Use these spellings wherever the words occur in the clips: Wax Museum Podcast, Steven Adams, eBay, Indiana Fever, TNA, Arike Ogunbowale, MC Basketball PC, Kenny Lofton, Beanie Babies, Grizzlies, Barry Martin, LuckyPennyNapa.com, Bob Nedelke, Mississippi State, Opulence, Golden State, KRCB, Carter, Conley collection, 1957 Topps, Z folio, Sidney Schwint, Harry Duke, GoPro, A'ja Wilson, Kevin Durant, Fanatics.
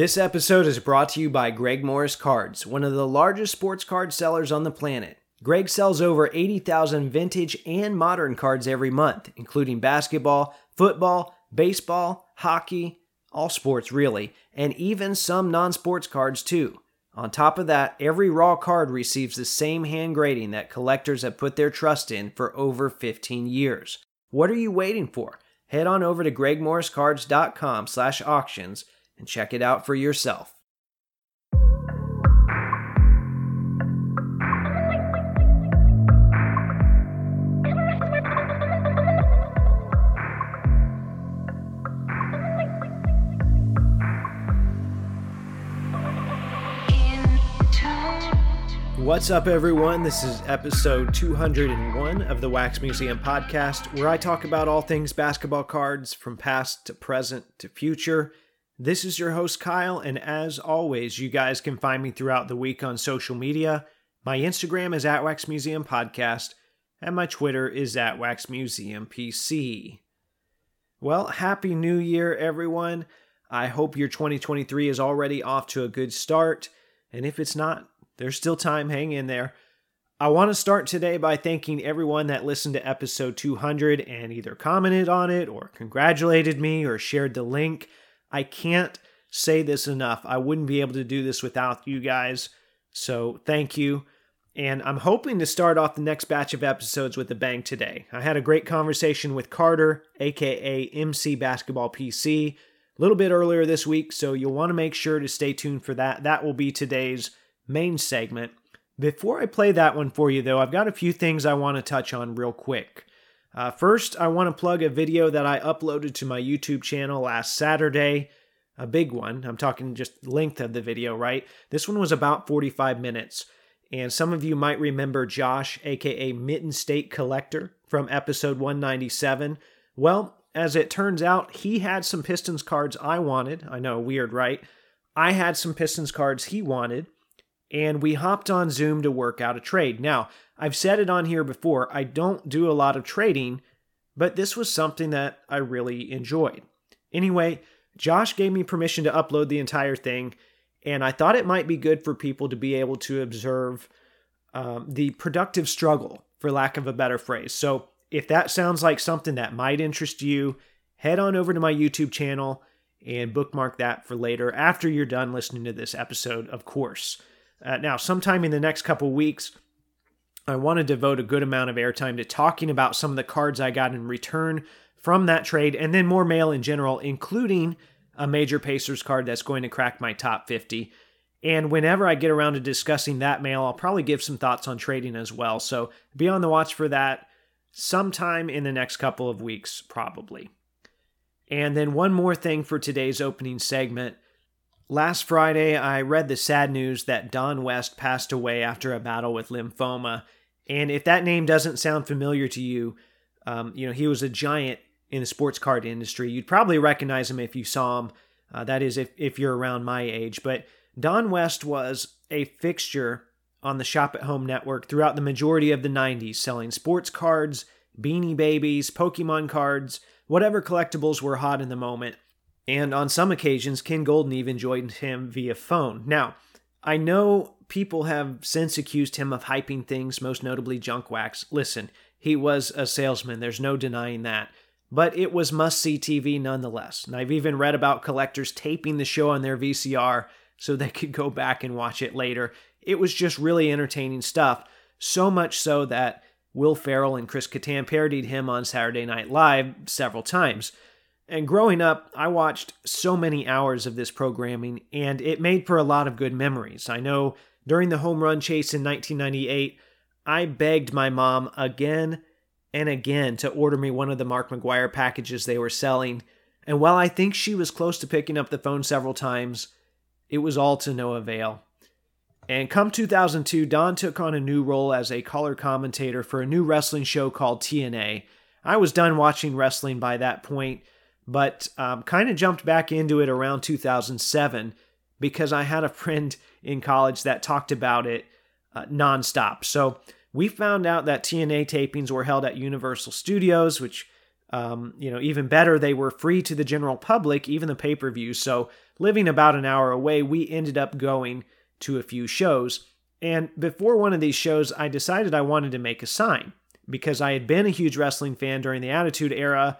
This episode is brought to you by Greg Morris Cards, one of the largest sports card sellers on the planet. Greg sells over 80,000 vintage and modern cards every month, including basketball, football, baseball, hockey, all sports really, and even some non-sports cards too. On top of that, every raw card receives the same hand grading that collectors have put their trust in for over 15 years. What are you waiting for? Head on over to gregmorriscards.com/auctions and check it out for yourself. What's up, everyone? This is episode 201 of the Wax Museum Podcast, where I talk about all things basketball cards from past to present to future. This is your host, Kyle, and as always, you guys can find me throughout the week on social media. My Instagram is @WaxMuseumPodcast, and my Twitter is @WaxMuseumPC. Well, Happy New Year, everyone. I hope your 2023 is already off to a good start, and if it's not, there's still time. Hang in there. I want to start today by thanking everyone that listened to episode 200 and either commented on it or congratulated me or shared the link. I can't say this enough. I wouldn't be able to do this without you guys, so thank you. And I'm hoping to start off the next batch of episodes with a bang today. I had a great conversation with Carter, aka MC Basketball PC, a little bit earlier this week, so you'll want to make sure to stay tuned for that. That will be today's main segment. Before I play that one for you, though, I've got a few things I want to touch on real quick. First, I want to plug a video that I uploaded to my YouTube channel last Saturday. A big one. I'm talking just length of the video, right? This one was about 45 minutes. And some of you might remember Josh, aka Mitten State Collector, from episode 197. Well, as it turns out, he had some Pistons cards I wanted. I know, weird, right? I had some Pistons cards he wanted. And we hopped on Zoom to work out a trade. Now, I've said it on here before, I don't do a lot of trading, but this was something that I really enjoyed. Anyway, Josh gave me permission to upload the entire thing, and I thought it might be good for people to be able to observe the productive struggle, for lack of a better phrase. So if that sounds like something that might interest you, head on over to my YouTube channel and bookmark that for later after you're done listening to this episode, of course. Now, sometime in the next couple weeks, I want to devote a good amount of airtime to talking about some of the cards I got in return from that trade, and then more mail in general, including a major Pacers card that's going to crack my top 50. And whenever I get around to discussing that mail, I'll probably give some thoughts on trading as well. So be on the watch for that sometime in the next couple of weeks, probably. And then one more thing for today's opening segment. Last Friday, I read the sad news that Don West passed away after a battle with lymphoma. And if that name doesn't sound familiar to you, he was a giant in the sports card industry. You'd probably recognize him if you saw him. That is, if you're around my age. But Don West was a fixture on the Shop at Home network throughout the majority of the 90s, selling sports cards, Beanie Babies, Pokemon cards, whatever collectibles were hot in the moment. And on some occasions, Ken Golden even joined him via phone. Now, I know people have since accused him of hyping things, most notably junk wax. Listen, he was a salesman. There's no denying that. But it was must-see TV nonetheless. And I've even read about collectors taping the show on their VCR so they could go back and watch it later. It was just really entertaining stuff, so much so that Will Ferrell and Chris Kattan parodied him on Saturday Night Live several times. And growing up, I watched so many hours of this programming, and it made for a lot of good memories. I know during the home run chase in 1998, I begged my mom again and again to order me one of the Mark McGwire packages they were selling. And while I think she was close to picking up the phone several times, it was all to no avail. And come 2002, Don took on a new role as a color commentator for a new wrestling show called TNA. I was done watching wrestling by that point, but kind of jumped back into it around 2007 because I had a friend in college that talked about it nonstop. So we found out that TNA tapings were held at Universal Studios, which, even better, they were free to the general public, even the pay-per-view. So Living about an hour away, we ended up going to a few shows. And before one of these shows, I decided I wanted to make a sign because I had been a huge wrestling fan during the Attitude Era.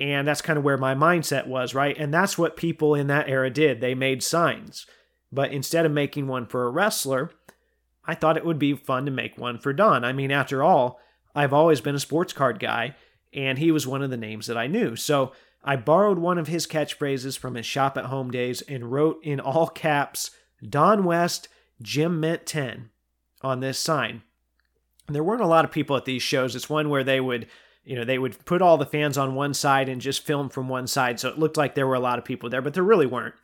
And that's kind of where my mindset was, right? And that's what people in that era did. They made signs. But instead of making one for a wrestler, I thought it would be fun to make one for Don. I mean, after all, I've always been a sports card guy, and he was one of the names that I knew. So I borrowed one of his catchphrases from his Shop at Home days and wrote in all caps, Don West, Jim Mint 10, on this sign. And there weren't a lot of people at these shows. It's one where they would, you know, they would put all the fans on one side and just film from one side. So it looked like there were a lot of people there, but there really weren't.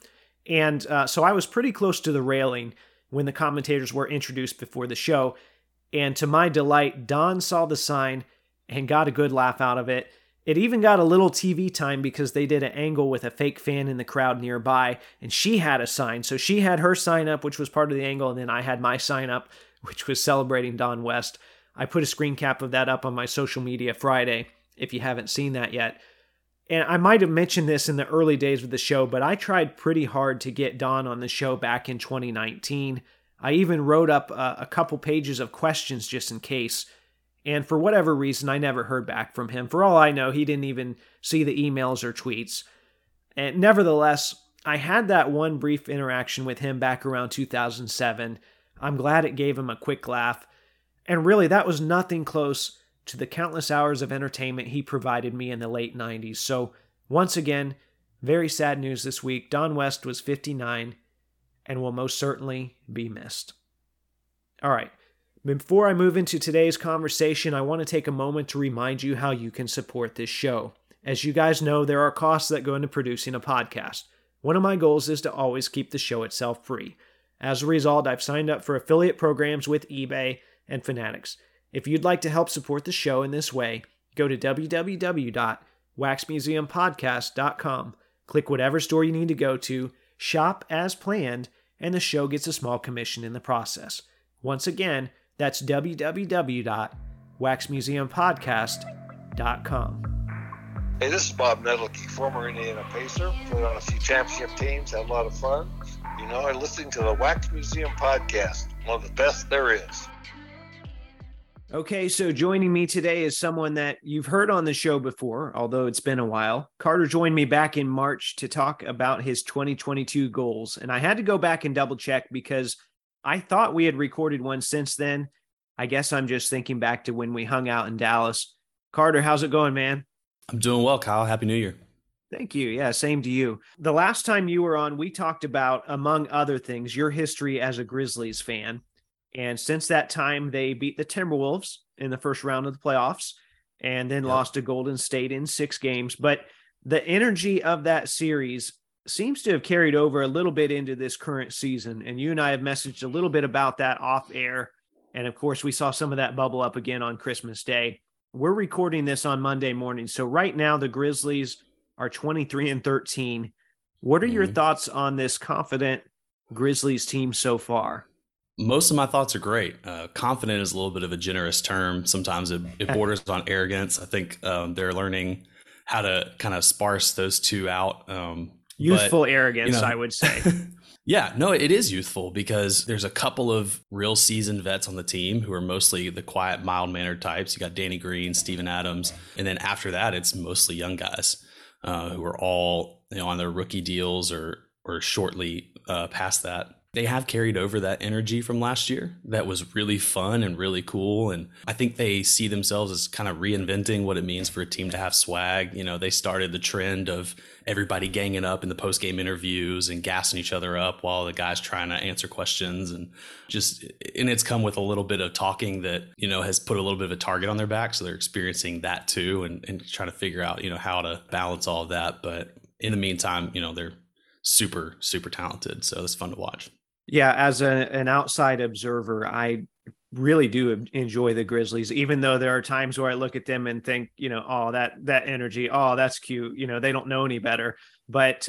And so I was pretty close to the railing when the commentators were introduced before the show. And to my delight, Don saw the sign and got a good laugh out of it. It even got a little TV time because they did an angle with a fake fan in the crowd nearby, and she had a sign. So she had her sign up, which was part of the angle, and then I had my sign up, which was celebrating Don West. I put a screen cap of that up on my social media Friday, if you haven't seen that yet. And I might have mentioned this in the early days of the show, but I tried pretty hard to get Don on the show back in 2019. I even wrote up a couple pages of questions just in case. And for whatever reason, I never heard back from him. For all I know, he didn't even see the emails or tweets. And nevertheless, I had that one brief interaction with him back around 2007. I'm glad it gave him a quick laugh. And really, that was nothing close to the countless hours of entertainment he provided me in the late 90s. So once again, very sad news this week. Don West was 59 and will most certainly be missed. All right. Before I move into today's conversation, I want to take a moment to remind you how you can support this show. As you guys know, there are costs that go into producing a podcast. One of my goals is to always keep the show itself free. As a result, I've signed up for affiliate programs with eBay and Fanatics. If you'd like to help support the show in this way, go to www.waxmuseumpodcast.com, click whatever store you need to go to, shop as planned, and the show gets a small commission in the process. Once again, that's www.waxmuseumpodcast.com. Hey, this is Bob Nedelke, former Indiana Pacer. Played on a few championship teams, had a lot of fun. You know, I'm listening to the Wax Museum Podcast, one of the best there is. Okay, so joining me today is someone that you've heard on the show before, although it's been a while. Carter joined me back in March to talk about his 2022 goals, and I had to go back and double check because I thought we had recorded one since then. I guess I'm just thinking back to when we hung out in Dallas. Carter, how's it going, man? I'm doing well, Kyle. Happy New Year. Thank you. Yeah, same to you. The last time you were on, we talked about, among other things, your history as a Grizzlies fan. And since that time, they beat the Timberwolves in the first round of the playoffs and then lost to Golden State in 6 games. But the energy of that series seems to have carried over a little bit into this current season. And you and I have messaged a little bit about that off air. And of course, we saw some of that bubble up again on Christmas Day. We're recording this on Monday morning. So right now, the Grizzlies are 23-13. What are your thoughts on this confident Grizzlies team so far? Most of my thoughts are great. Confident is a little bit of a generous term. Sometimes it borders on arrogance. I think they're learning how to kind of sparse those two out. Youthful arrogance, I would say. Yeah, no, it is youthful because there's a couple of real seasoned vets on the team who are mostly the quiet, mild-mannered types. You got Danny Green, Steven Adams. And then after that, it's mostly young guys who are all on their rookie deals or shortly past that. They have carried over that energy from last year. That was really fun and really cool. And I think they see themselves as kind of reinventing what it means for a team to have swag. You know, they started the trend of everybody ganging up in the post-game interviews and gassing each other up while the guy's trying to answer questions and it's come with a little bit of talking that, has put a little bit of a target on their back. So they're experiencing that too and trying to figure out, how to balance all of that. But in the meantime, they're super, super talented. So it's fun to watch. Yeah, as an outside observer, I really do enjoy the Grizzlies, even though there are times where I look at them and think, oh, that energy, oh, that's cute. They don't know any better. But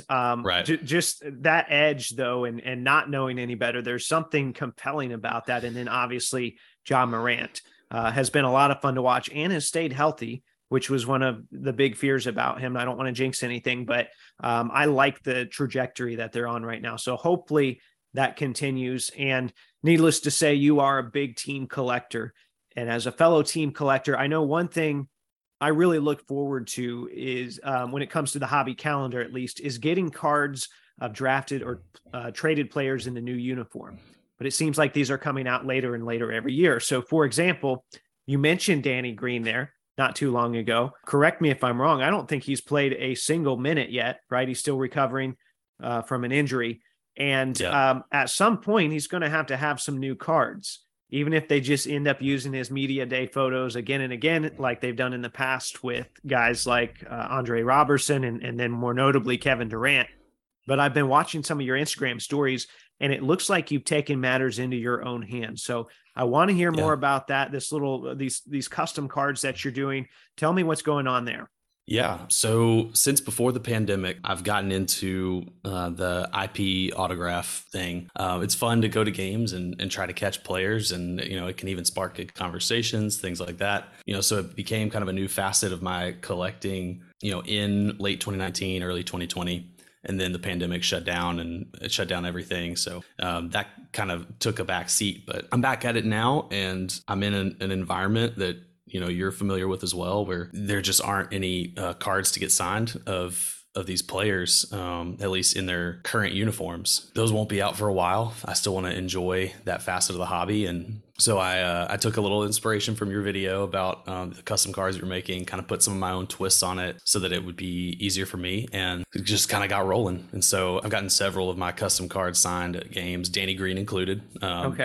just that edge, though, and not knowing any better, there's something compelling about that. And then obviously, Ja Morant has been a lot of fun to watch and has stayed healthy. which was one of the big fears about him. I don't want to jinx anything, but I like the trajectory that they're on right now. So hopefully that continues. And needless to say, you are a big team collector. And as a fellow team collector, I know one thing I really look forward to is when it comes to the hobby calendar, at least, is getting cards of drafted or traded players in the new uniform. But it seems like these are coming out later and later every year. So, for example, you mentioned Danny Green there not too long ago. Correct me if I'm wrong. I don't think he's played a single minute yet, right? He's still recovering from an injury. And at some point, he's going to have some new cards, even if they just end up using his media day photos again and again, like they've done in the past with guys like Andre Robertson and then more notably Kevin Durant. But I've been watching some of your Instagram stories, and it looks like you've taken matters into your own hands. So I want to hear more about that, this little, these custom cards that you're doing. Tell me what's going on there. Yeah. So since before the pandemic, I've gotten into the IP autograph thing. It's fun to go to games and try to catch players, and, you know, it can even spark good conversations, things like that. You know, so it became kind of a new facet of my collecting, you know, in late 2019, early 2020. And then the pandemic shut down, and it shut down everything. So that kind of took a back seat, but I'm back at it now, and I'm in an environment that, you know, you're familiar with as well, where there just aren't any cards to get signed of these players, at least in their current uniforms. Those won't be out for a while. I still want to enjoy that facet of the hobby. And so I took a little inspiration from your video about the custom cards you're making, kind of put some of my own twists on it so that it would be easier for me, and it just kind of got rolling. And so I've gotten several of my custom cards signed at games, Danny Green included.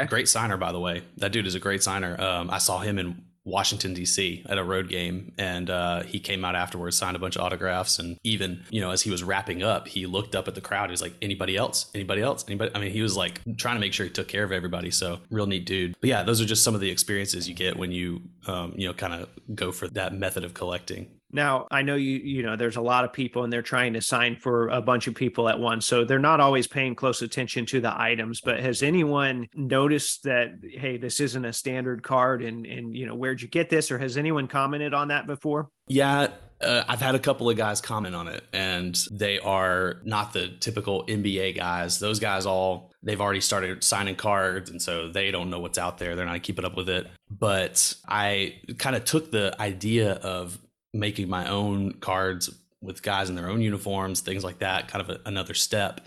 Great signer, by the way. That dude is a great signer. I saw him in Washington, D.C. at a road game, and he came out afterwards, signed a bunch of autographs, and even, you know, as he was wrapping up, he looked up at the crowd. He was like, anybody else? Anybody else? Anybody? I mean, he was like trying to make sure he took care of everybody. So real neat dude. But yeah, those are just some of the experiences you get when you, you know, kind of go for that method of collecting. Now, I know you know, there's a lot of people, and they're trying to sign for a bunch of people at once. So they're not always paying close attention to the items, but has anyone noticed that, hey, this isn't a standard card, and you know, where'd you get this? Or has anyone commented on that before? Yeah. I've had a couple of guys comment on it, and they are not the typical NBA guys. Those guys all, they've already started signing cards, and so they don't know what's out there. They're not keeping up with it. But I kind of took the idea of making my own cards with guys in their own uniforms, things like that, kind of another step.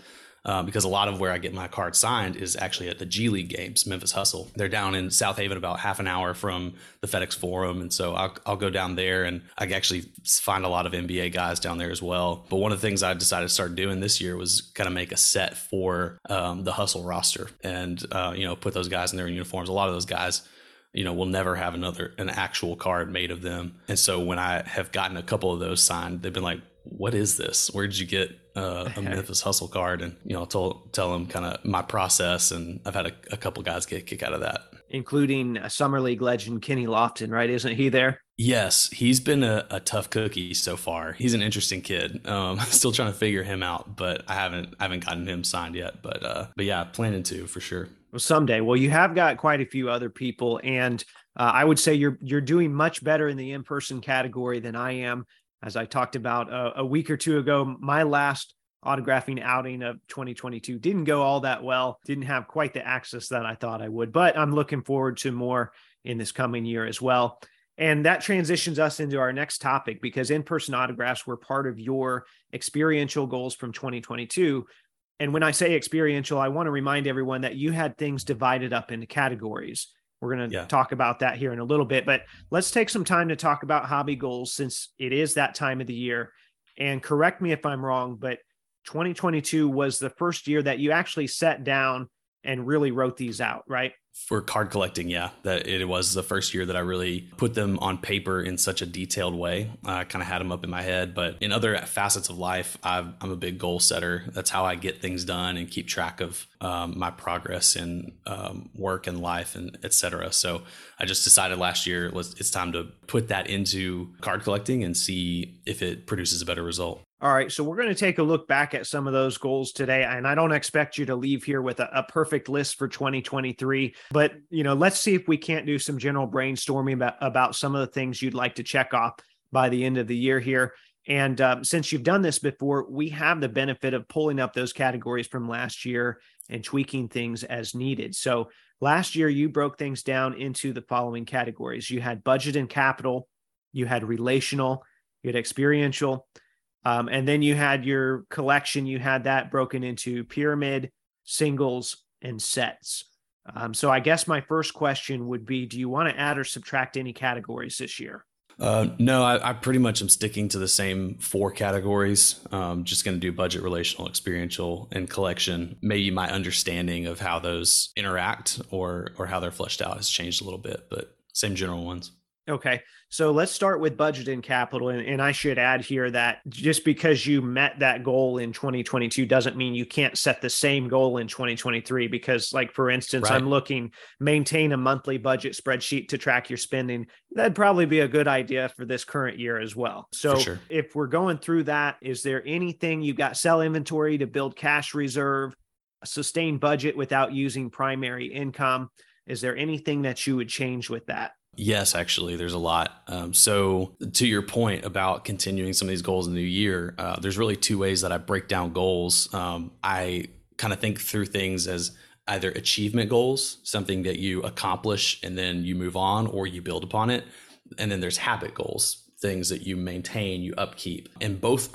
Because a lot of where I get my card signed is actually at the G League games, Memphis Hustle. They're down in South Haven, about half an hour from the FedEx Forum. And so I'll go down there, and I actually find a lot of NBA guys down there as well. But one of the things I decided to start doing this year was kind of make a set for the Hustle roster, and, you know, put those guys in their uniforms. A lot of those guys, you know, we'll never have an actual card made of them. And so when I have gotten a couple of those signed, they've been like, what is this? Where did you get a Memphis Hustle card? And, you know, I'll tell them kind of my process. And I've had a couple guys get a kick out of that, including a summer league legend, Kenny Lofton, right? Isn't he there? Yes. He's been a tough cookie so far. He's an interesting kid. I'm still trying to figure him out, but I haven't gotten him signed yet, but yeah, planning to for sure. Well, someday. Well, you have got quite a few other people, and I would say you're doing much better in the in-person category than I am. As I talked about a week or two ago, my last autographing outing of 2022 didn't go all that well. Didn't have quite the access that I thought I would, but I'm looking forward to more in this coming year as well. And that transitions us into our next topic, because in-person autographs were part of your experiential goals from 2022. And when I say experiential, I want to remind everyone that you had things divided up into categories. We're going to talk about that here in a little bit, but let's take some time to talk about hobby goals, since it is that time of the year. And correct me if I'm wrong, but 2022 was the first year that you actually sat down and really wrote these out, right? For card collecting, yeah, that it was the first year that I really put them on paper in such a detailed way. I kind of had them up in my head, but in other facets of life, I'm a big goal setter. That's how I get things done and keep track of my progress in work and life, and et cetera. So I just decided last year it's time to put that into card collecting and see if it produces a better result. All right, so we're going to take a look back at some of those goals today, and I don't expect you to leave here with a perfect list for 2023, but, you know, let's see if we can't do some general brainstorming about some of the things you'd like to check off by the end of the year here. And since you've done this before, we have the benefit of pulling up those categories from last year and tweaking things as needed. So last year, you broke things down into the following categories. You had budget and capital, you had relational, you had experiential, and then you had your collection. You had that broken into pyramid, singles, and sets. So I guess my first question would be, do you want to add or subtract any categories this year? No, I pretty much am sticking to the same four categories. Just going to do budget, relational, experiential, and collection. Maybe my understanding of how those interact or how they're fleshed out has changed a little bit, but same general ones. Okay. So let's start with budget and capital. And I should add here that just because you met that goal in 2022 doesn't mean you can't set the same goal in 2023, because like, for instance, right. I'm looking, maintain a monthly budget spreadsheet to track your spending. That'd probably be a good idea for this current year as well. So sure. If we're going through that, is there anything you've got? Sell inventory to build cash reserve, sustain budget without using primary income. Is there anything that you would change with that? Yes, actually, there's a lot. So to your point about continuing some of these goals in the new year, there's really two ways that I break down goals. I kind of think through things as either achievement goals, something that you accomplish and then you move on or you build upon it. And then there's habit goals, things that you maintain, you upkeep, and both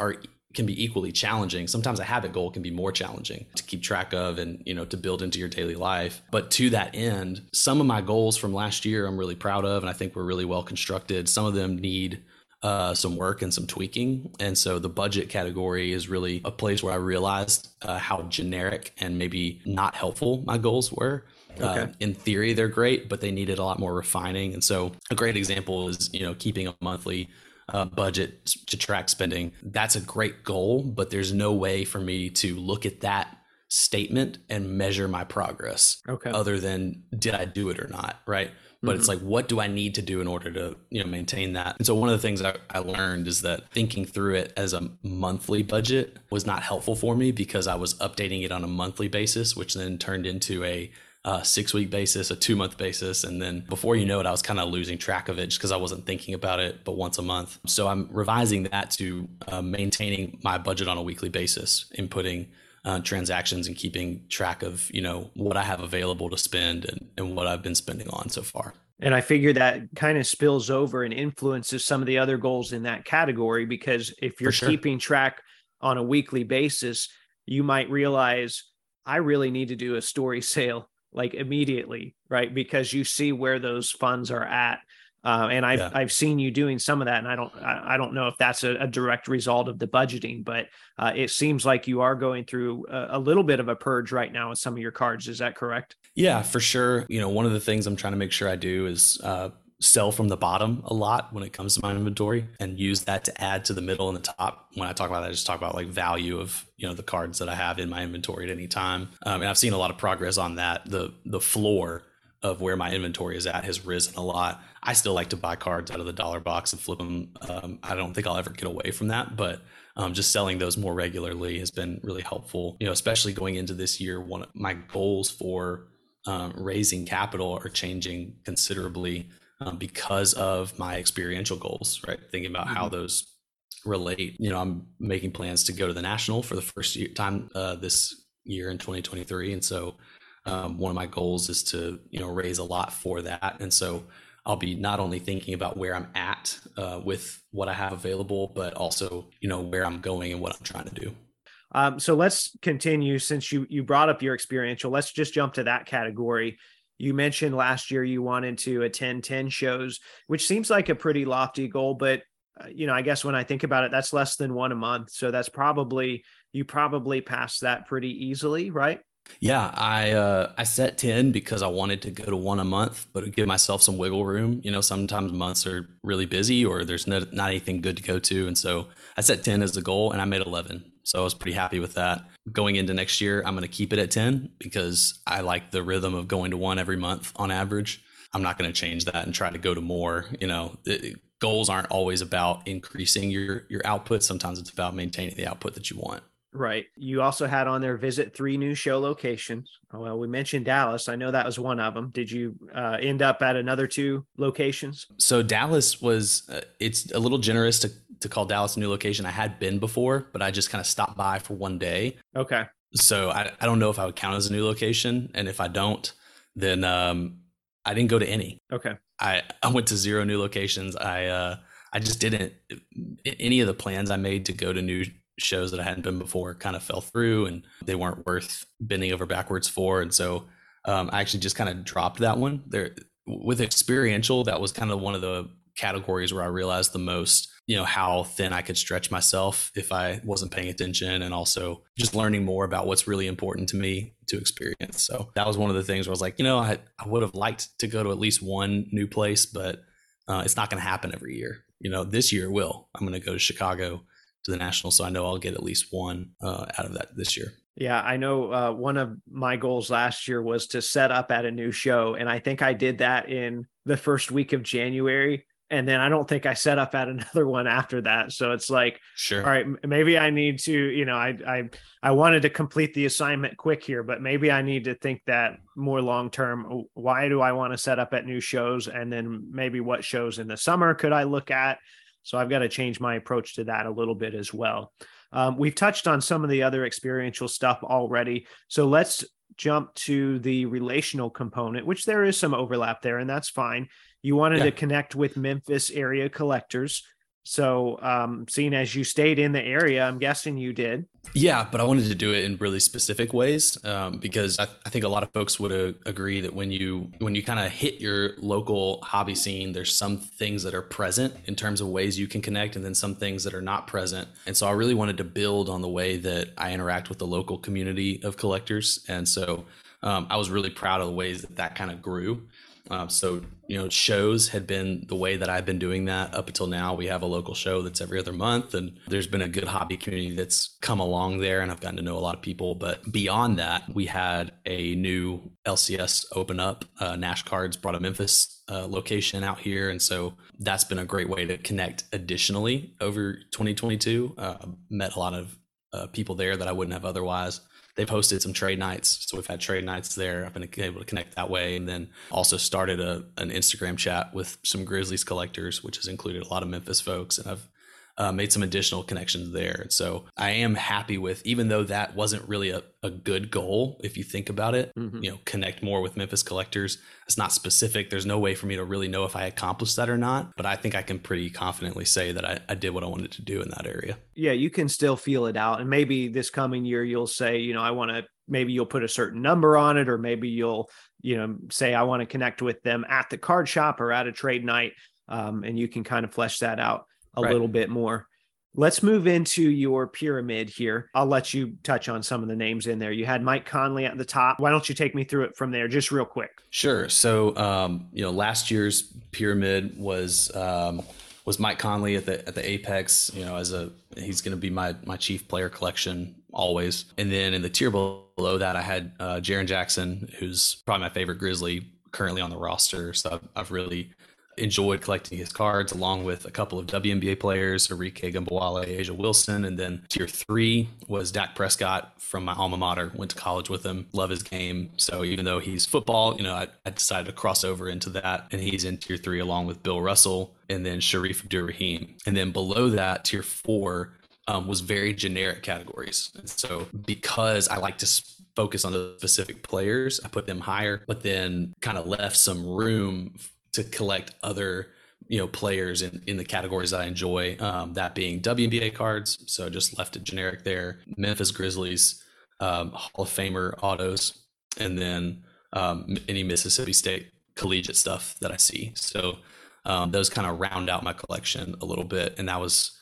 can be equally challenging. Sometimes a habit goal can be more challenging to keep track of and, you know, to build into your daily life. But to that end, some of my goals from last year, I'm really proud of, and I think we're really well constructed. Some of them need some work and some tweaking. And so the budget category is really a place where I realized how generic and maybe not helpful my goals were. Okay. In theory, they're great, but they needed a lot more refining. And so a great example is, you know, keeping a monthly budget to track spending. That's a great goal, but there's no way for me to look at that statement and measure my progress. Okay. Other than did I do it or not, right? But it's like, what do I need to do in order to, you know, maintain that? And so one of the things I learned is that thinking through it as a monthly budget was not helpful for me, because I was updating it on a monthly basis, which then turned into a 6-week basis, a 2-month basis. And then before you know it, I was kind of losing track of it just because I wasn't thinking about it, but once a month. So I'm revising that to maintaining my budget on a weekly basis, inputting transactions and keeping track of, you know, what I have available to spend and what I've been spending on so far. And I figure that kind of spills over and influences some of the other goals in that category, because if you're keeping track on a weekly basis, you might realize I really need to do a story sale like immediately, right? Because you see where those funds are at. I've seen you doing some of that, and I don't know if that's a direct result of the budgeting, but it seems like you are going through a little bit of a purge right now with some of your cards. Is that correct? Yeah, for sure. You know, one of the things I'm trying to make sure I do is sell from the bottom a lot when it comes to my inventory, and use that to add to the middle and the top. When I talk about that, I just talk about like value of, you know, the cards that I have in my inventory at any time. And I've seen a lot of progress on that. The floor of where my inventory is at has risen a lot. I still like to buy cards out of the dollar box and flip them. I don't think I'll ever get away from that, but just selling those more regularly has been really helpful. You know, especially going into this year, one of my goals for raising capital are changing considerably. Because of my experiential goals, right? Thinking about how those relate. You know, I'm making plans to go to the National for the first time this year in 2023. And so one of my goals is to, you know, raise a lot for that. And so I'll be not only thinking about where I'm at with what I have available, but also, you know, where I'm going and what I'm trying to do. So let's continue. Since you brought up your experiential, let's just jump to that category. You mentioned last year you wanted to attend 10 shows, which seems like a pretty lofty goal, but you know, I guess when I think about it, that's less than one a month. So that's you probably passed that pretty easily, right? Yeah, I set 10 because I wanted to go to one a month, but to give myself some wiggle room. You know, sometimes months are really busy or there's not anything good to go to. And so I set 10 as the goal and I made 11. So I was pretty happy with that. Going into next year, I'm going to keep it at 10 because I like the rhythm of going to one every month on average. I'm not going to change that and try to go to more. You know, goals aren't always about increasing your output. Sometimes it's about maintaining the output that you want. Right. You also had on there visit 3 new show locations. Well, we mentioned Dallas. I know that was one of them. Did you end up at another 2 locations? So Dallas was, it's a little generous to call Dallas a new location. I had been before, but I just kind of stopped by for one day. Okay. So I don't know if I would count as a new location. And if I don't, then I didn't go to any. Okay. I went to 0 new locations. I just didn't, any of the plans I made to go to new shows that I hadn't been before kind of fell through, and they weren't worth bending over backwards for. And so I actually just kind of dropped that one there. With experiential, that was kind of one of the categories where I realized the most, you know, how thin I could stretch myself if I wasn't paying attention, and also just learning more about what's really important to me to experience. So that was one of the things where I was like, you know, I would have liked to go to at least one new place, but it's not going to happen every year. You know, this year will. I'm going to go to Chicago to the National, so I know I'll get at least one out of that this year. Yeah, I know one of my goals last year was to set up at a new show, and I think I did that in the first week of January, and then I don't think I set up at another one after that. So it's like, sure, all right, maybe I need to, you know, I wanted to complete the assignment quick here, but maybe I need to think that more long-term. Why do I want to set up at new shows? And then maybe what shows in the summer could I look at? So I've got to change my approach to that a little bit as well. We've touched on some of the other experiential stuff already. So let's jump to the relational component, which there is some overlap there, and that's fine. You wanted to connect with Memphis area collectors. So seeing as you stayed in the area, I'm guessing you did. Yeah, but I wanted to do it in really specific ways because I think a lot of folks would agree that when you kind of hit your local hobby scene, there's some things that are present in terms of ways you can connect, and then some things that are not present. And so I really wanted to build on the way that I interact with the local community of collectors. And so I was really proud of the ways that kind of grew. So, you know, shows had been the way that I've been doing that up until now. We have a local show that's every other month, and there's been a good hobby community that's come along there, and I've gotten to know a lot of people. But beyond that, we had a new LCS open up. Nash Cards brought a Memphis location out here. And so that's been a great way to connect additionally over 2022. Met a lot of people there that I wouldn't have otherwise. They've hosted some trade nights. So we've had trade nights there. I've been able to connect that way. And then also started an Instagram chat with some Grizzlies collectors, which has included a lot of Memphis folks. And I've made some additional connections there. So I am happy with, even though that wasn't really a good goal, if you think about it, you know, connect more with Memphis collectors. It's not specific. There's no way for me to really know if I accomplished that or not. But I think I can pretty confidently say that I did what I wanted to do in that area. Yeah, you can still feel it out. And maybe this coming year, you'll say, you know, I want to, maybe you'll put a certain number on it, or maybe you'll, you know, say, I want to connect with them at the card shop or at a trade night. And you can kind of flesh that out a little bit more. Let's move into your pyramid here. I'll let you touch on some of the names in there. You had Mike Conley at the top. Why don't you take me through it from there just real quick? Sure. So, you know, last year's pyramid was Mike Conley at the Apex, you know, he's going to be my chief player collection always. And then in the tier below that, I had Jaren Jackson, who's probably my favorite Grizzly currently on the roster. So I've really enjoyed collecting his cards, along with a couple of WNBA players, Arike Ogunbowale, A'ja Wilson. And then tier 3 was Dak Prescott from my alma mater. Went to college with him. Love his game. So even though he's football, you know, I decided to cross over into that. And he's in tier 3 along with Bill Russell and then Sharif Abdurrahim. And then below that, tier 4 was very generic categories. And so because I like to focus on the specific players, I put them higher, but then kind of left some room to collect other, you know, players in the categories that I enjoy, that being WNBA cards. So just left it generic there. Memphis Grizzlies, Hall of Famer autos, and then any Mississippi State collegiate stuff that I see. So those kind of round out my collection a little bit. And that was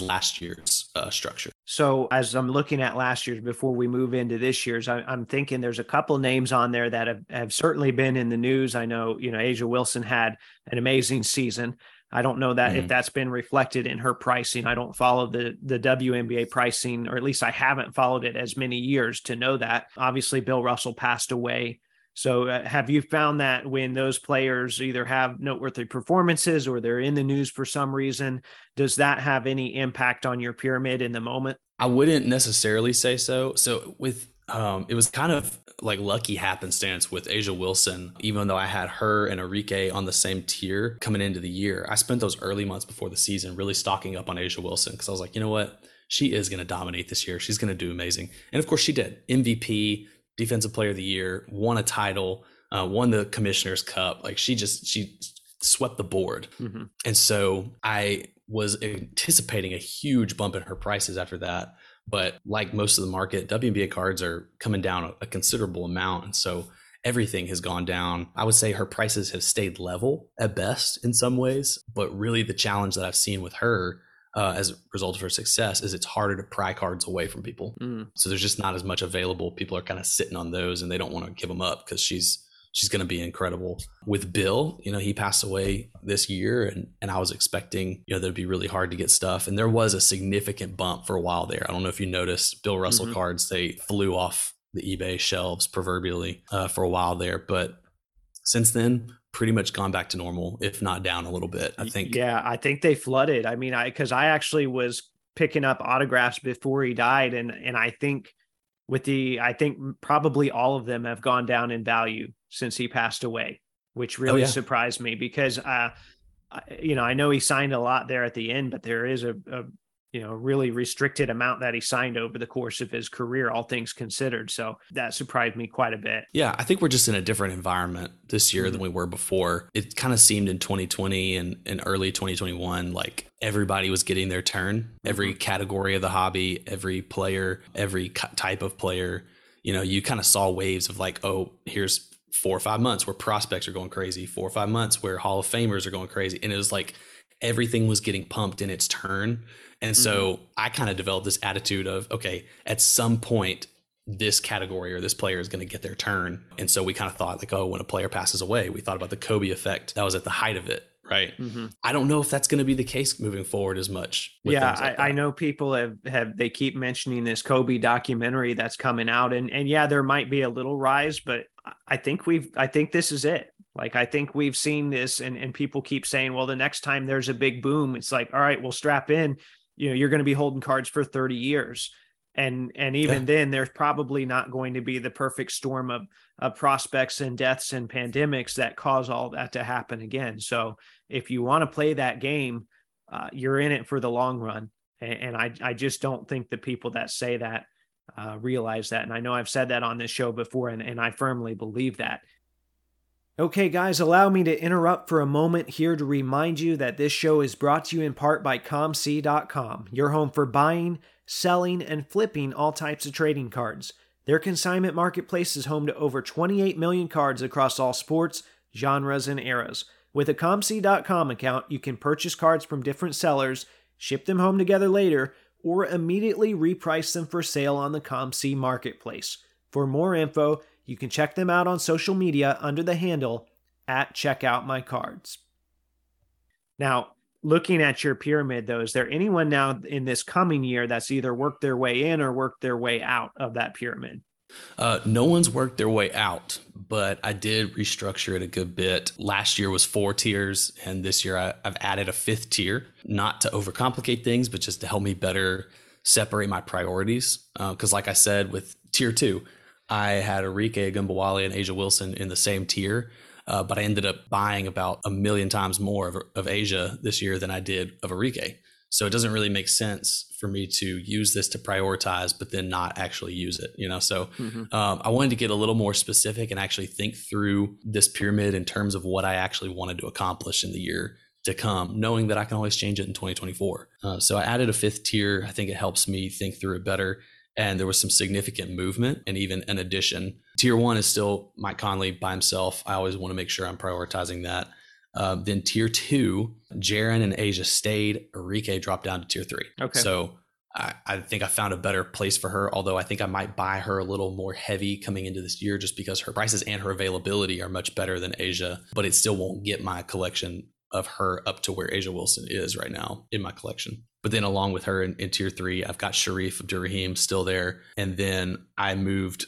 last year's structure. So as I'm looking at last year's before we move into this year's, I'm thinking there's a couple names on there that have certainly been in the news. I know, you know, A'ja Wilson had an amazing season. I don't know that if that's been reflected in her pricing. I don't follow the WNBA pricing, or at least I haven't followed it as many years to know that. Obviously, Bill Russell passed away. So have you found that when those players either have noteworthy performances or they're in the news for some reason, does that have any impact on your pyramid in the moment? I wouldn't necessarily say so. So with it was kind of like lucky happenstance with A'ja Wilson, even though I had her and Arike on the same tier coming into the year. I spent those early months before the season really stocking up on A'ja Wilson because I was like, you know what? She is going to dominate this year. She's going to do amazing. And of course she did. MVP, Defensive Player of the Year, won a title, won the Commissioner's Cup. Like she swept the board. Mm-hmm. And so I was anticipating a huge bump in her prices after that. But like most of the market, WNBA cards are coming down a considerable amount. And so everything has gone down. I would say her prices have stayed level at best in some ways. But really the challenge that I've seen with her as a result of her success is it's harder to pry cards away from people. Mm. So there's just not as much available. People are kind of sitting on those and they don't want to give them up because she's going to be incredible. With Bill, you know, he passed away this year and I was expecting, you know, that'd be really hard to get stuff. And there was a significant bump for a while there. I don't know if you noticed Bill Russell mm-hmm. cards, they flew off the eBay shelves proverbially for a while there. But since then, pretty much gone back to normal, if not down a little bit, I think. Yeah, I think they flooded. I mean, because I actually was picking up autographs before he died. And I think probably all of them have gone down in value since he passed away, which really surprised me because, you know, I know he signed a lot there at the end, but there is a really restricted amount that he signed over the course of his career, all things considered. So that surprised me quite a bit. Yeah, I think we're just in a different environment this year mm-hmm. than we were before. It kind of seemed in 2020 and early 2021, like everybody was getting their turn, every category of the hobby, every player, every type of player. You know, you kind of saw waves of like, oh, here's 4 or 5 months where prospects are going crazy, 4 or 5 months where Hall of Famers are going crazy. And it was like everything was getting pumped in its turn. And so I kind of developed this attitude of, okay, at some point, this category or this player is going to get their turn. And so we kind of thought like, oh, when a player passes away, we thought about the Kobe effect. That was at the height of it. Right. Mm-hmm. I don't know if that's going to be the case moving forward as much. Yeah. I know people they keep mentioning this Kobe documentary that's coming out and yeah, there might be a little rise, but I think this is it. Like, I think we've seen this and people keep saying, well, the next time there's a big boom, it's like, all right, we'll strap in, you know, you're going to be holding cards for 30 years. And even then there's probably not going to be the perfect storm of prospects and deaths and pandemics that cause all that to happen again. So if you want to play that game, you're in it for the long run. And I just don't think the people that say that realize that. And I know I've said that on this show before, and I firmly believe that. Okay, guys, allow me to interrupt for a moment here to remind you that this show is brought to you in part by ComC.com, your home for buying, selling, and flipping all types of trading cards. Their consignment marketplace is home to over 28 million cards across all sports, genres, and eras. With a ComC.com account, you can purchase cards from different sellers, ship them home together later, or immediately reprice them for sale on the ComC marketplace. For more info, you can check them out on social media under the handle @checkoutmycards. Now, looking at your pyramid, though, is there anyone now in this coming year that's either worked their way in or worked their way out of that pyramid? No one's worked their way out, but I did restructure it a good bit. Last year was 4 tiers, and this year I've added a 5th tier, not to overcomplicate things, but just to help me better separate my priorities. Because like I said, with tier 2, I had Arike Ogunbowale and A'ja Wilson in the same tier. But I ended up buying about 1,000,000 times more of A'ja this year than I did of Arike. So it doesn't really make sense for me to use this to prioritize, but then not actually use it, you know? So I wanted to get a little more specific and actually think through this pyramid in terms of what I actually wanted to accomplish in the year to come, knowing that I can always change it in 2024. So I added a 5th tier. I think it helps me think through it better. And there was some significant movement and even an addition. Tier 1 is still Mike Conley by himself. I always want to make sure I'm prioritizing that. Then tier 2, Jaren and A'ja stayed. Arike dropped down to tier 3. Okay. So I think I found a better place for her, although I think I might buy her a little more heavy coming into this year just because her prices and her availability are much better than A'ja, but it still won't get my collection of her up to where A'ja Wilson is right now in my collection. But then along with her in tier 3, I've got Sharif Abdurrahim still there. And then I moved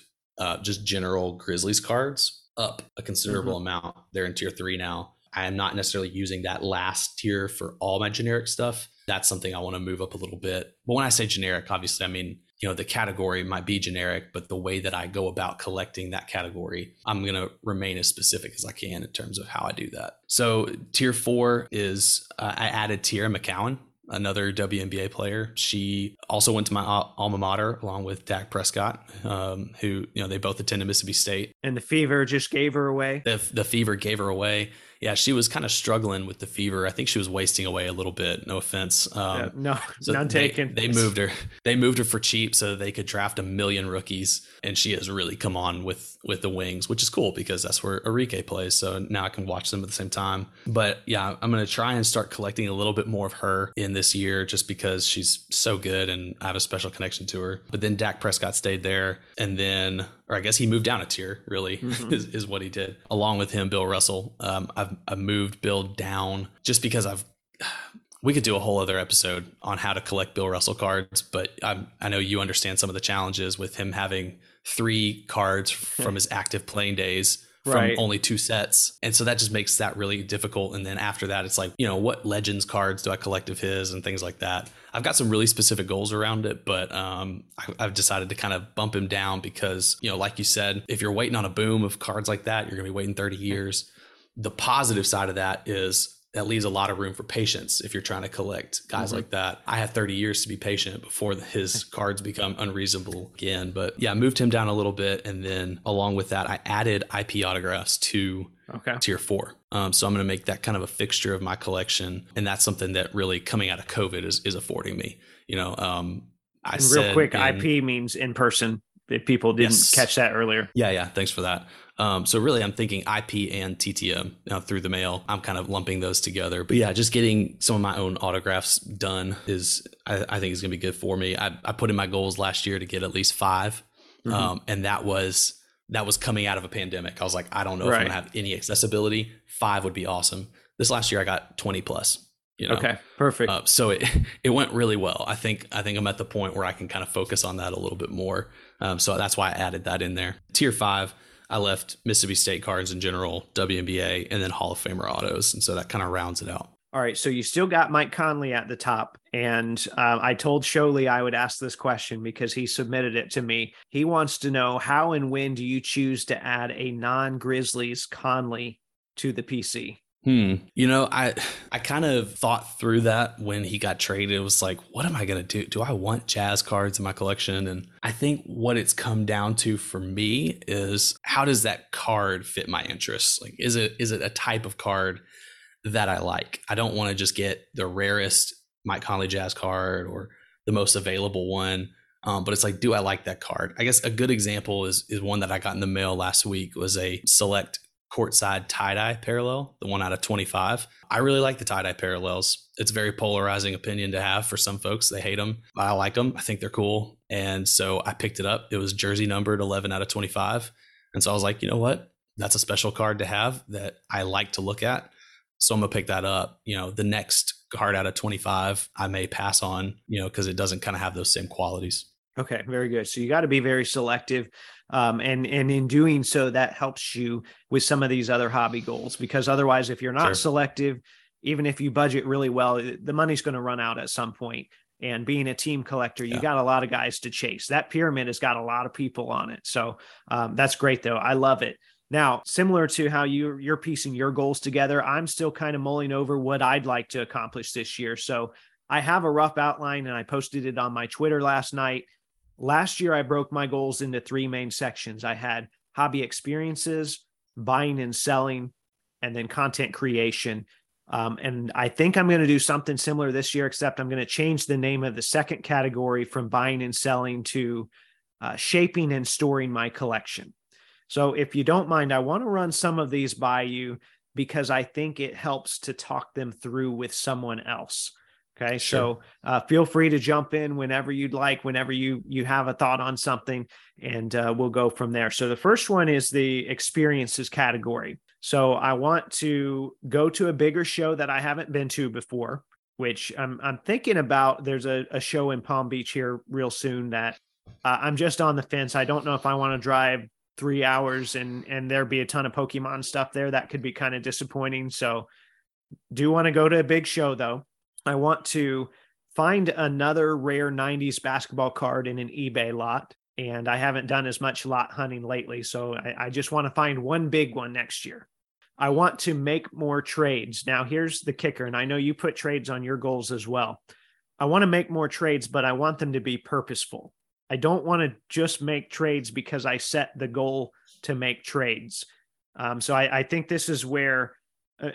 just general Grizzlies cards up a considerable amount. They're in tier 3 now. I am not necessarily using that last tier for all my generic stuff. That's something I want to move up a little bit. But when I say generic, obviously, I mean, you know, the category might be generic, but the way that I go about collecting that category, I'm going to remain as specific as I can in terms of how I do that. So tier four is I added Tierra McCowan, another WNBA player. She also went to my alma mater along with Dak Prescott, who, you know, they both attended Mississippi State. And the Fever just gave her away. The Fever gave her away. Yeah, she was kind of struggling with the Fever. I think she was wasting away a little bit. No offense. None taken. They moved her. They moved her for cheap so that they could draft 1 million rookies. And she has really come on with the Wings, which is cool because that's where Arike plays. So now I can watch them at the same time. But yeah, I'm going to try and start collecting a little bit more of her in this year just because she's so good and I have a special connection to her. But then Dak Prescott stayed there. And then, or I guess he moved down a tier, really, is what he did. Along with him, Bill Russell. I've moved Bill down just because we could do a whole other episode on how to collect Bill Russell cards, but I know you understand some of the challenges with him having 3 cards from his active playing days from only 2 sets. And so that just makes that really difficult. And then after that, it's like, you know, what Legends cards do I collect of his and things like that. I've got some really specific goals around it, but I've decided to kind of bump him down because, you know, like you said, if you're waiting on a boom of cards like that, you're going to be waiting 30 years. The positive side of that is that leaves a lot of room for patience if you're trying to collect guys like that. I have 30 years to be patient before his cards become unreasonable again. But yeah, I moved him down a little bit. And then along with that, I added IP autographs to tier 4. So I'm going to make that kind of a fixture of my collection. And that's something that really coming out of COVID is affording me. You know, IP means in person. If people didn't catch that earlier. Yeah. Thanks for that. So really, I'm thinking IP and TTM through the mail. I'm kind of lumping those together. But yeah, just getting some of my own autographs done is, I think, is going to be good for me. I put in my goals last year to get at least 5. And that was coming out of a pandemic. I was like, I don't know if I'm going to have any accessibility. 5 would be awesome. This last year, I got 20 plus. You know? Okay, perfect. So it went really well. I think I'm at the point where I can kind of focus on that a little bit more. So that's why I added that in there. Tier 5, I left Mississippi State cards in general, WNBA, and then Hall of Famer autos. And so that kind of rounds it out. All right. So you still got Mike Conley at the top. And I told Sholey I would ask this question because he submitted it to me. He wants to know, how and when do you choose to add a non-Grizzlies Conley to the PC? You know, I kind of thought through that when he got traded. It was like, what am I going to do? Do I want Jazz cards in my collection? And I think what it's come down to for me is, how does that card fit my interests? Like, is it a type of card that I like? I don't want to just get the rarest Mike Conley Jazz card or the most available one. But it's like, do I like that card? I guess a good example is one that I got in the mail last week, was a select courtside tie-dye parallel, the 1 out of 25. I really like the tie-dye parallels. It's a very polarizing opinion to have for some folks. They hate them. I like them. I think they're cool. And so I picked it up. It was jersey numbered 11 out of 25. And so I was like, you know what? That's a special card to have that I like to look at. So I'm going to pick that up. You know, the next card out of 25, I may pass on, you know, because it doesn't kind of have those same qualities. Okay, very good. So you got to be very selective. And in doing so, that helps you with some of these other hobby goals, because otherwise, if you're not selective, even if you budget really well, the money's going to run out at some point. And being a team collector, you got a lot of guys to chase. That pyramid has got a lot of people on it. So that's great, though. I love it. Now, similar to how you're piecing your goals together, I'm still kind of mulling over what I'd like to accomplish this year. So I have a rough outline, and I posted it on my Twitter last night. Last year, I broke my goals into 3 main sections. I had hobby experiences, buying and selling, and then content creation. And I think I'm going to do something similar this year, except I'm going to change the name of the second category from buying and selling to shaping and storing my collection. So if you don't mind, I want to run some of these by you because I think it helps to talk them through with someone else. Okay. Sure. So feel free to jump in whenever you'd like, whenever you have a thought on something, and we'll go from there. So the first one is the experiences category. So I want to go to a bigger show that I haven't been to before, which I'm thinking about. There's a show in Palm Beach here real soon that I'm just on the fence. I don't know if I want to drive 3 hours and there be a ton of Pokemon stuff there. That could be kind of disappointing. So do want to go to a big show though. I want to find another rare 90s basketball card in an eBay lot. And I haven't done as much lot hunting lately. So I just want to find one big one next year. I want to make more trades. Now here's the kicker. And I know you put trades on your goals as well. I want to make more trades, but I want them to be purposeful. I don't want to just make trades because I set the goal to make trades. So I think this is where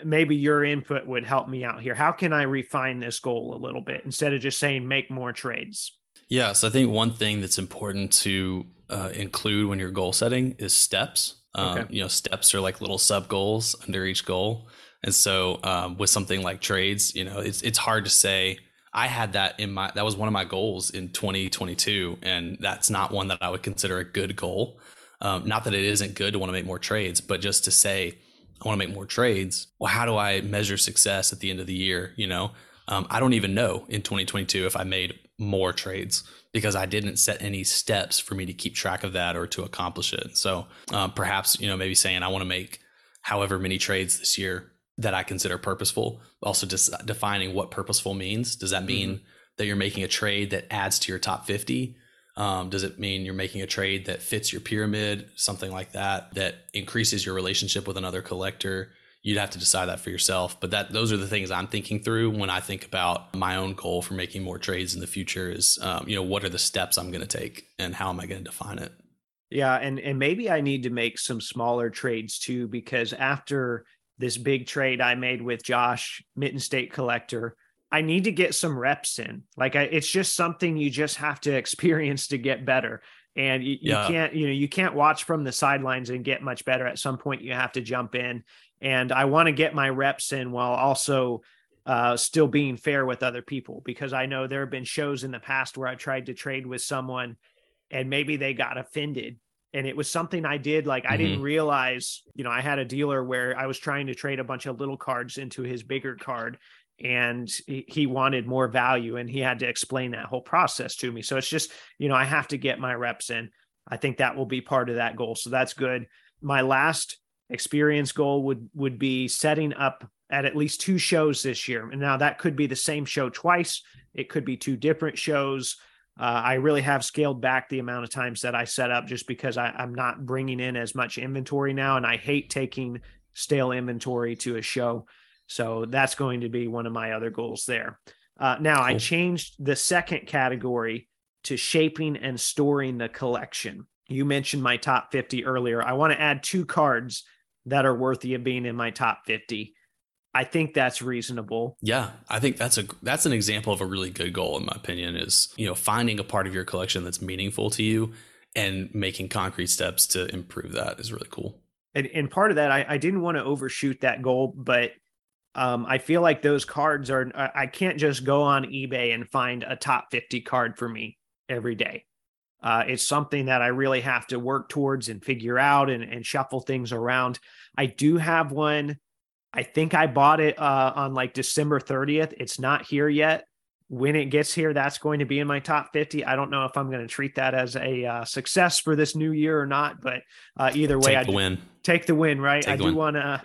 maybe your input would help me out here. How can I refine this goal a little bit instead of just saying make more trades? Yeah, so I think one thing that's important to include when you're goal setting is steps. Okay. You know, steps are like little sub goals under each goal. And so with something like trades, you know, it's hard to say I had that in my, that was one of my goals in 2022. And that's not one that I would consider a good goal. Not that it isn't good to want to make more trades, but just to say, I want to make more trades. Well, how do I measure success at the end of the year? You know, I don't even know in 2022 if I made more trades because I didn't set any steps for me to keep track of that or to accomplish it. So perhaps, you know, maybe saying I want to make however many trades this year that I consider purposeful. Also just defining what purposeful means. Does that mean that you're making a trade that adds to your top 50? Does it mean you're making a trade that fits your pyramid, something like that, that increases your relationship with another collector? You'd have to decide that for yourself. But that those are the things I'm thinking through when I think about my own goal for making more trades in the future is, you know, what are the steps I'm going to take and how am I going to define it? Yeah. And maybe I need to make some smaller trades too, because after this big trade I made with Josh, Mitten State Collector, I need to get some reps in. Like it's just something you just have to experience to get better. And you can't watch from the sidelines and get much better. At some point you have to jump in, and I want to get my reps in while also still being fair with other people, because I know there have been shows in the past where I tried to trade with someone and maybe they got offended. And it was something I did. Like, I didn't realize, you know, I had a dealer where I was trying to trade a bunch of little cards into his bigger card, and he wanted more value, and he had to explain that whole process to me. So it's just, you know, I have to get my reps in. I think that will be part of that goal. So that's good. My last experience goal would be setting up at least two shows this year. And now that could be the same show twice. It could be two different shows. I really have scaled back the amount of times that I set up just because I'm not bringing in as much inventory now. And I hate taking stale inventory to a show. So that's going to be one of my other goals there. Now I changed the second category to shaping and storing the collection. You mentioned my top 50 earlier. I want to add two cards that are worthy of being in my top 50. I think that's reasonable. Yeah, I think that's an example of a really good goal, in my opinion, is, you know, finding a part of your collection that's meaningful to you and making concrete steps to improve that is really cool. And part of that, I didn't want to overshoot that goal, but I feel like those cards are, I can't just go on eBay and find a top 50 card for me every day. It's something that I really have to work towards and figure out and shuffle things around. I do have one. I think I bought it on like December 30th. It's not here yet. When it gets here, that's going to be in my top 50. I don't know if I'm going to treat that as a success for this new year or not, but either way, take the win, right? I do want to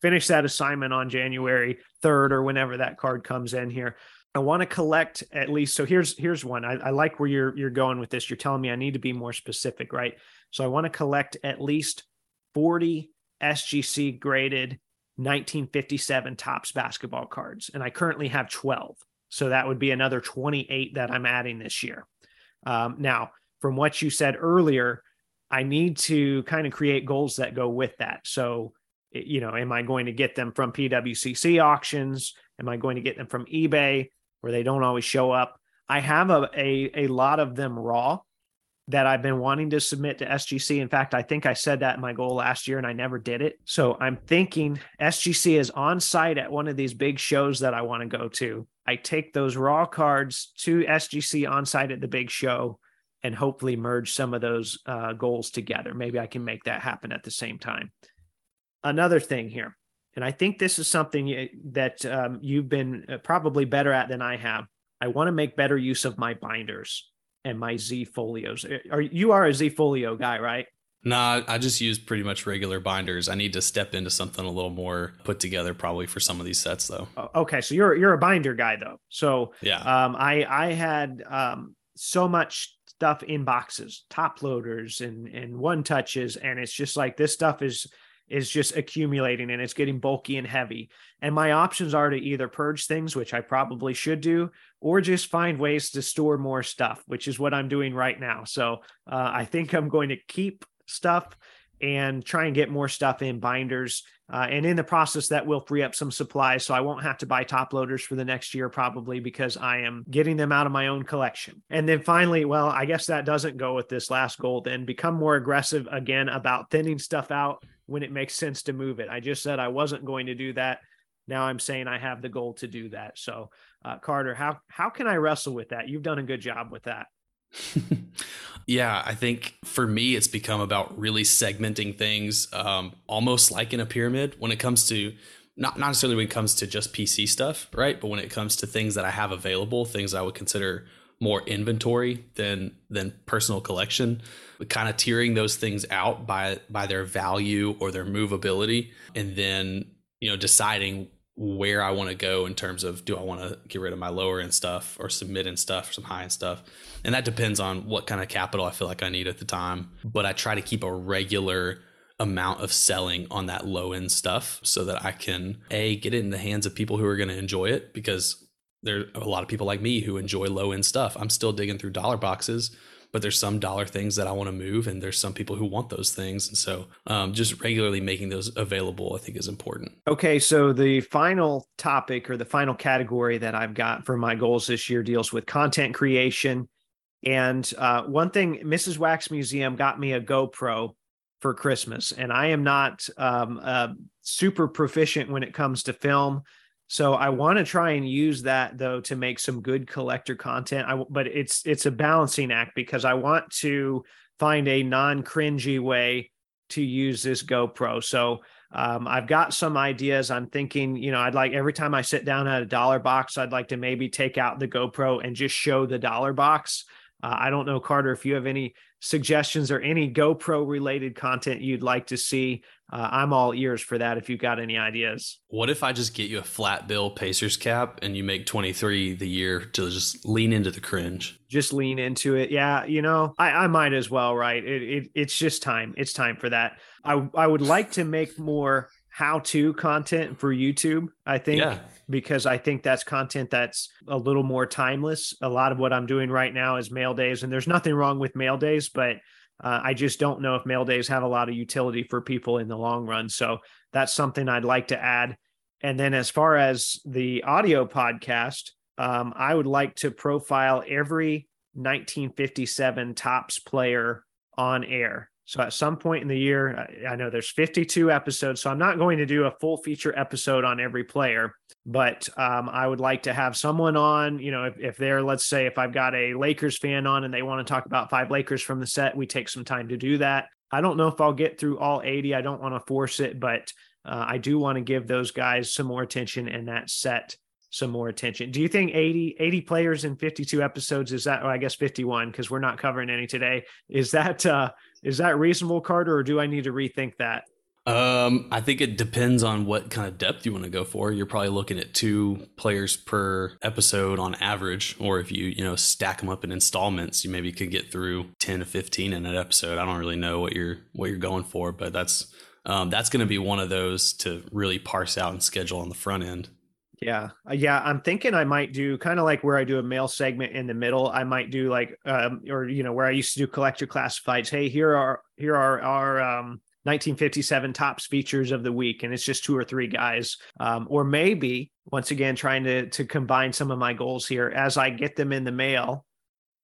finish that assignment on January 3rd or whenever that card comes in here. I want to collect at least. So here's one. I like where you're going with this. You're telling me I need to be more specific, right? So I want to collect at least 40 SGC graded 1957 Topps basketball cards. And I currently have 12. So that would be another 28 that I'm adding this year. Now, from what you said earlier, I need to kind of create goals that go with that. So, you know, am I going to get them from PWCC auctions? Am I going to get them from eBay where they don't always show up? I have a lot of them raw that I've been wanting to submit to SGC. In fact, I think I said that in my goal last year and I never did it. So I'm thinking SGC is on site at one of these big shows that I want to go to. I take those raw cards to SGC on site at the big show and hopefully merge some of those goals together. Maybe I can make that happen at the same time. Another thing here, and I think this is something that you've been probably better at than I have. I want to make better use of my binders and my Z folios. You are a Z folio guy, right? Nah, I just use pretty much regular binders. I need to step into something a little more put together probably for some of these sets though. Okay. So you're a binder guy though. So yeah. I had so much stuff in boxes, top loaders and one touches. And it's just like, this stuff is just accumulating and it's getting bulky and heavy. And my options are to either purge things, which I probably should do, or just find ways to store more stuff, which is what I'm doing right now. So I think I'm going to keep stuff and try and get more stuff in binders. And in the process, that will free up some supplies. So I won't have to buy top loaders for the next year, probably, because I am getting them out of my own collection. And then finally, well, I guess that doesn't go with this last goal, then become more aggressive again about thinning stuff out when it makes sense to move it. I just said I wasn't going to do that. Now I'm saying I have the goal to do that. So Carter, how can I wrestle with that? You've done a good job with that. Yeah, I think for me, it's become about really segmenting things almost like in a pyramid when it comes to not necessarily when it comes to just PC stuff, right? But when it comes to things that I have available, things I would consider more inventory than personal collection, kind of tiering those things out by their value or their movability, and then, you know, deciding where I want to go in terms of, do I want to get rid of my lower end stuff or some mid end stuff or some high end stuff? And that depends on what kind of capital I feel like I need at the time. But I try to keep a regular amount of selling on that low end stuff so that I can get it in the hands of people who are going to enjoy it, because there are a lot of people like me who enjoy low end stuff. I'm still digging through dollar boxes, but there's some dollar things that I want to move, and there's some people who want those things. And so just regularly making those available, I think, is important. Okay. So the final topic or the final category that I've got for my goals this year deals with content creation. And one thing, Mrs. Wax Museum got me a GoPro for Christmas, and I am not super proficient when it comes to film. So I want to try and use that though to make some good collector content. But it's a balancing act because I want to find a non-cringy way to use this GoPro. So I've got some ideas. I'm thinking, you know, I'd like every time I sit down at a dollar box, I'd like to maybe take out the GoPro and just show the dollar box. I don't know, Carter, if you have any suggestions or any GoPro related content you'd like to see. I'm all ears for that if you've got any ideas. What if I just get you a flat bill Pacers cap and you make 23 the year to just lean into the cringe? Just lean into it. Yeah, you know, I might as well, right? It's just time. It's time for that. I would like to make more how-to content for YouTube, I think, because I think that's content that's a little more timeless. A lot of what I'm doing right now is mail days, and there's nothing wrong with mail days, but I just don't know if mail days have a lot of utility for people in the long run. So that's something I'd like to add. And then as far as the audio podcast, I would like to profile every 1957 Topps player on air. So at some point in the year, I know there's 52 episodes, so I'm not going to do a full feature episode on every player, but I would like to have someone on, you know, if they're, let's say, if I've got a Lakers fan on and they want to talk about 5 Lakers from the set, we take some time to do that. I don't know if I'll get through all 80. I don't want to force it, but I do want to give those guys some more attention and that set some more attention. Do you think 80 players in 52 episodes, is that, or I guess 51, because we're not covering any today. Is that reasonable, Carter, or do I need to rethink that? I think it depends on what kind of depth you want to go for. You're probably looking at 2 players per episode on average, or if you stack them up in installments, you maybe could get through 10 to 15 in an episode. I don't really know what you're going for, but that's going to be one of those to really parse out and schedule on the front end. Yeah. Yeah. I'm thinking I might do kind of like where I do a mail segment in the middle. I might do like, where I used to do collector classifieds. Hey, here are our 1957 Topps features of the week. And it's just 2 or 3 guys. Or maybe once again, trying to combine some of my goals here as I get them in the mail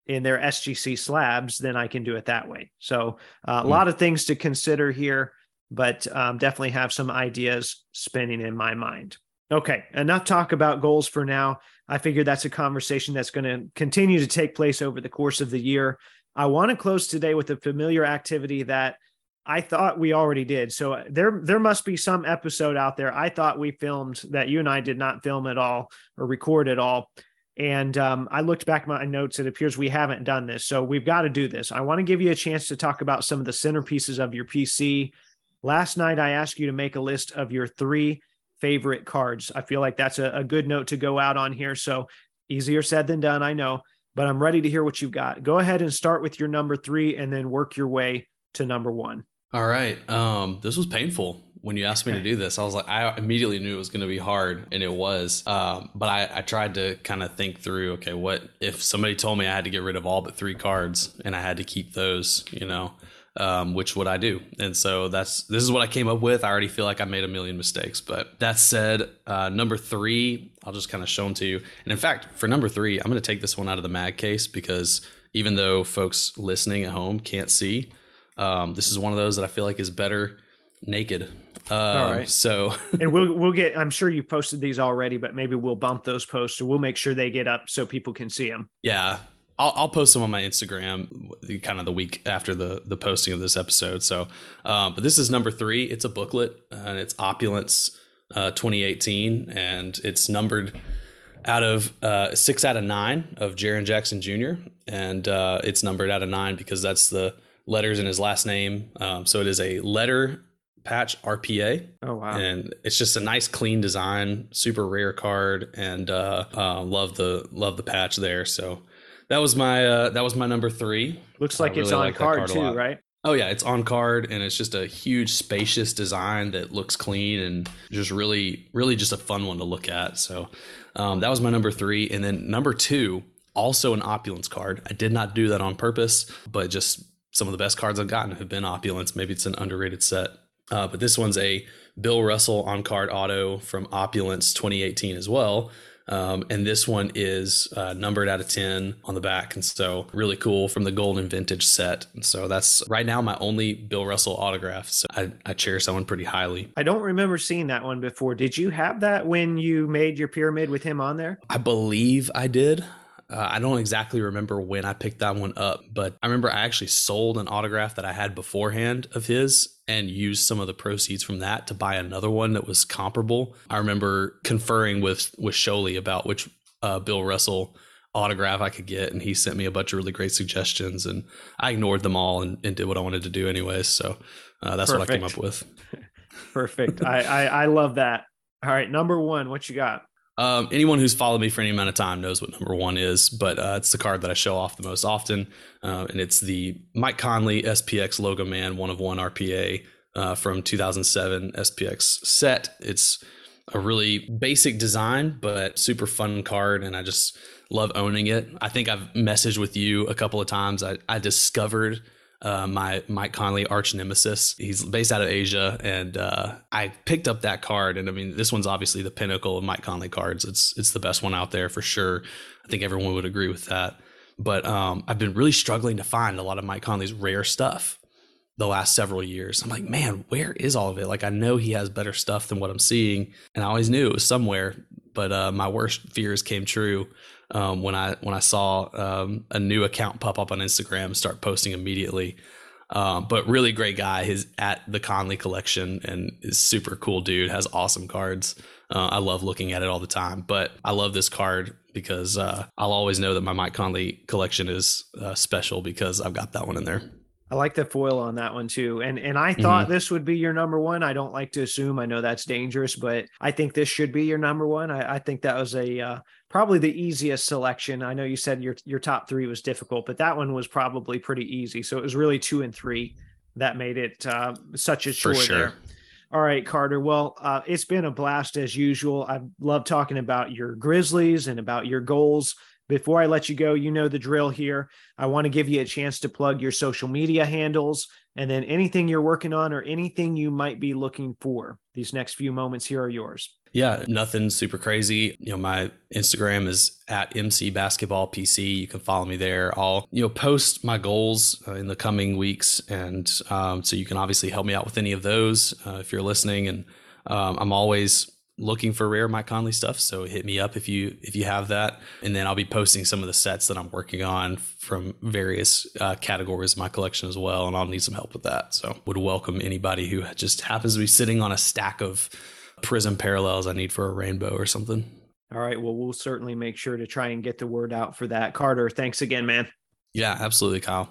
in their SGC slabs, then I can do it that way. So a lot of things to consider here, but definitely have some ideas spinning in my mind. Okay, enough talk about goals for now. I figure that's a conversation that's going to continue to take place over the course of the year. I want to close today with a familiar activity that I thought we already did. So there must be some episode out there I thought we filmed that you and I did not film at all or record at all. And I looked back at my notes. It appears we haven't done this. So we've got to do this. I want to give you a chance to talk about some of the centerpieces of your PC. Last night, I asked you to make a list of your three favorite cards. I feel like that's a good note to go out on here. So easier said than done, I know, but I'm ready to hear what you've got. Go ahead and start with your number three and then work your way to number one. All right. This was painful. When you asked me to do this, I was like, I immediately knew it was going to be hard, and it was. But I tried to kind of think through, okay, what if somebody told me I had to get rid of all but three cards and I had to keep those, you know, which would I do? And so this is what I came up with. I already feel like I made a million mistakes, but that said, number three, I'll just kind of show them to you. And in fact, for number three, I'm going to take this one out of the mag case because even though folks listening at home can't see, this is one of those that I feel like is better naked. All right. So, and we'll get, I'm sure you posted these already, but maybe we'll bump those posts or we'll make sure they get up so people can see them. Yeah. I'll post them on my Instagram kind of the week after the posting of this episode. So, but this is number three. It's a booklet and it's Opulence, 2018, and it's numbered out of 6 out of 9 of Jaren Jackson Jr. And, it's numbered out of 9 because that's the letters in his last name. So it is a letter patch RPA. Oh, wow. And it's just a nice clean design, super rare card, and love the patch there. So that was my number three. Looks like it's on card too, right? Oh yeah, it's on card, and it's just a huge spacious design that looks clean and just really, really just a fun one to look at. So that was my number three. And then number two, also an Opulence card. I did not do that on purpose, but just some of the best cards I've gotten have been Opulence. Maybe it's an underrated set. But this one's a Bill Russell on-card auto from Opulence 2018 as well. And this one is numbered out of 10 on the back. And so really cool from the Golden Vintage set. And so that's right now my only Bill Russell autograph. So I cherish that one pretty highly. I don't remember seeing that one before. Did you have that when you made your pyramid with him on there? I believe I did. I don't exactly remember when I picked that one up, but I remember I actually sold an autograph that I had beforehand of his and used some of the proceeds from that to buy another one that was comparable. I remember conferring with Sholey about which Bill Russell autograph I could get, and he sent me a bunch of really great suggestions, and I ignored them all and did what I wanted to do anyways. So that's perfect. What I came up with. Perfect. I love that. All right. Number one, what you got? Anyone who's followed me for any amount of time knows what number one is, but it's the card that I show off the most often. And it's the Mike Conley SPX Logo Man 1 of 1 RPA from 2007 SPX set. It's a really basic design, but super fun card. And I just love owning it. I think I've messaged with you a couple of times. I discovered my Mike Conley arch nemesis. He's based out of Asia, and I picked up that card. And I mean, this one's obviously the pinnacle of Mike Conley cards. It's the best one out there for sure. I think everyone would agree with that. But I've been really struggling to find a lot of Mike Conley's rare stuff the last several years. I'm like, man, where is all of it? Like, I know he has better stuff than what I'm seeing, and I always knew it was somewhere. But my worst fears came true when I saw a new account pop up on Instagram and start posting immediately. But really great guy. He's at the Conley Collection and is super cool dude, has awesome cards. I love looking at it all the time, but I love this card because I'll always know that my Mike Conley Collection is special because I've got that one in there. I like the foil on that one too. And I thought this would be your number one. I don't like to assume. I know that's dangerous, but I think this should be your number one. I think that was a probably the easiest selection. I know you said your top three was difficult, but that one was probably pretty easy. So it was really 2 and 3 that made it such a chore. For sure. There. All right, Carter. Well, it's been a blast as usual. I love talking about your Grizzlies and about your goals. Before I let you go, you know the drill here. I want to give you a chance to plug your social media handles and then anything you're working on or anything you might be looking for. These next few moments here are yours. Yeah, nothing super crazy. You know, my Instagram is at MC Basketball PC. You can follow me there. I'll, post my goals in the coming weeks. And so you can obviously help me out with any of those if you're listening. And I'm always looking for rare Mike Conley stuff. So hit me up if you have that. And then I'll be posting some of the sets that I'm working on from various categories of my collection as well. And I'll need some help with that. So would welcome anybody who just happens to be sitting on a stack of Prism parallels I need for a rainbow or something. All right. Well, we'll certainly make sure to try and get the word out for that. Carter, thanks again, man. Yeah, absolutely, Kyle.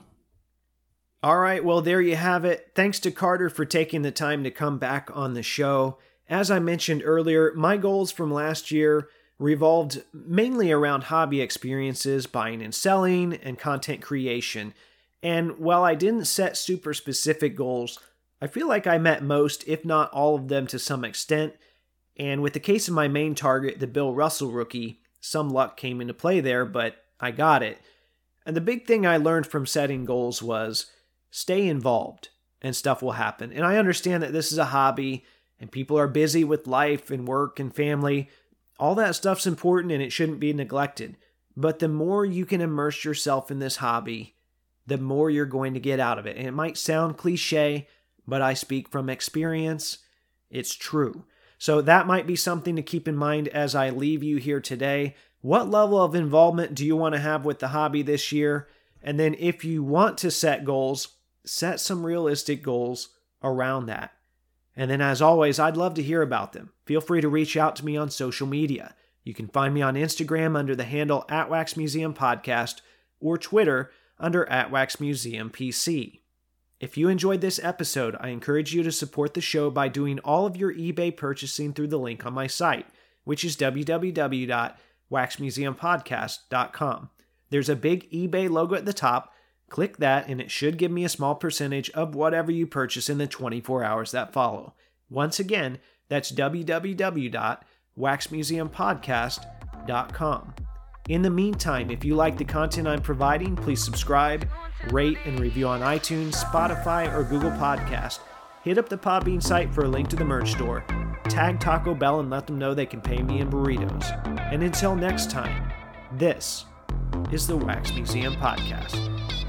All right. Well, there you have it. Thanks to Carter for taking the time to come back on the show. As I mentioned earlier, my goals from last year revolved mainly around hobby experiences, buying and selling, and content creation. And while I didn't set super specific goals, I feel like I met most, if not all of them to some extent. And with the case of my main target, the Bill Russell rookie, some luck came into play there, but I got it. And the big thing I learned from setting goals was stay involved and stuff will happen. And I understand that this is a hobby and people are busy with life and work and family. All that stuff's important and it shouldn't be neglected. But the more you can immerse yourself in this hobby, the more you're going to get out of it. And it might sound cliche, but I speak from experience. It's true. So that might be something to keep in mind as I leave you here today. What level of involvement do you want to have with the hobby this year? And then if you want to set goals, set some realistic goals around that. And then as always, I'd love to hear about them. Feel free to reach out to me on social media. You can find me on Instagram under the handle @WaxMuseumPodcast or Twitter under @WaxMuseumPC. If you enjoyed this episode, I encourage you to support the show by doing all of your eBay purchasing through the link on my site, which is www.waxmuseumpodcast.com. There's a big eBay logo at the top. Click that and it should give me a small percentage of whatever you purchase in the 24 hours that follow. Once again, that's www.waxmuseumpodcast.com. In the meantime, if you like the content I'm providing, please subscribe, rate, and review on iTunes, Spotify, or Google Podcast. Hit up the Podbean site for a link to the merch store. Tag Taco Bell and let them know they can pay me in burritos. And until next time, this is the Wax Museum Podcast.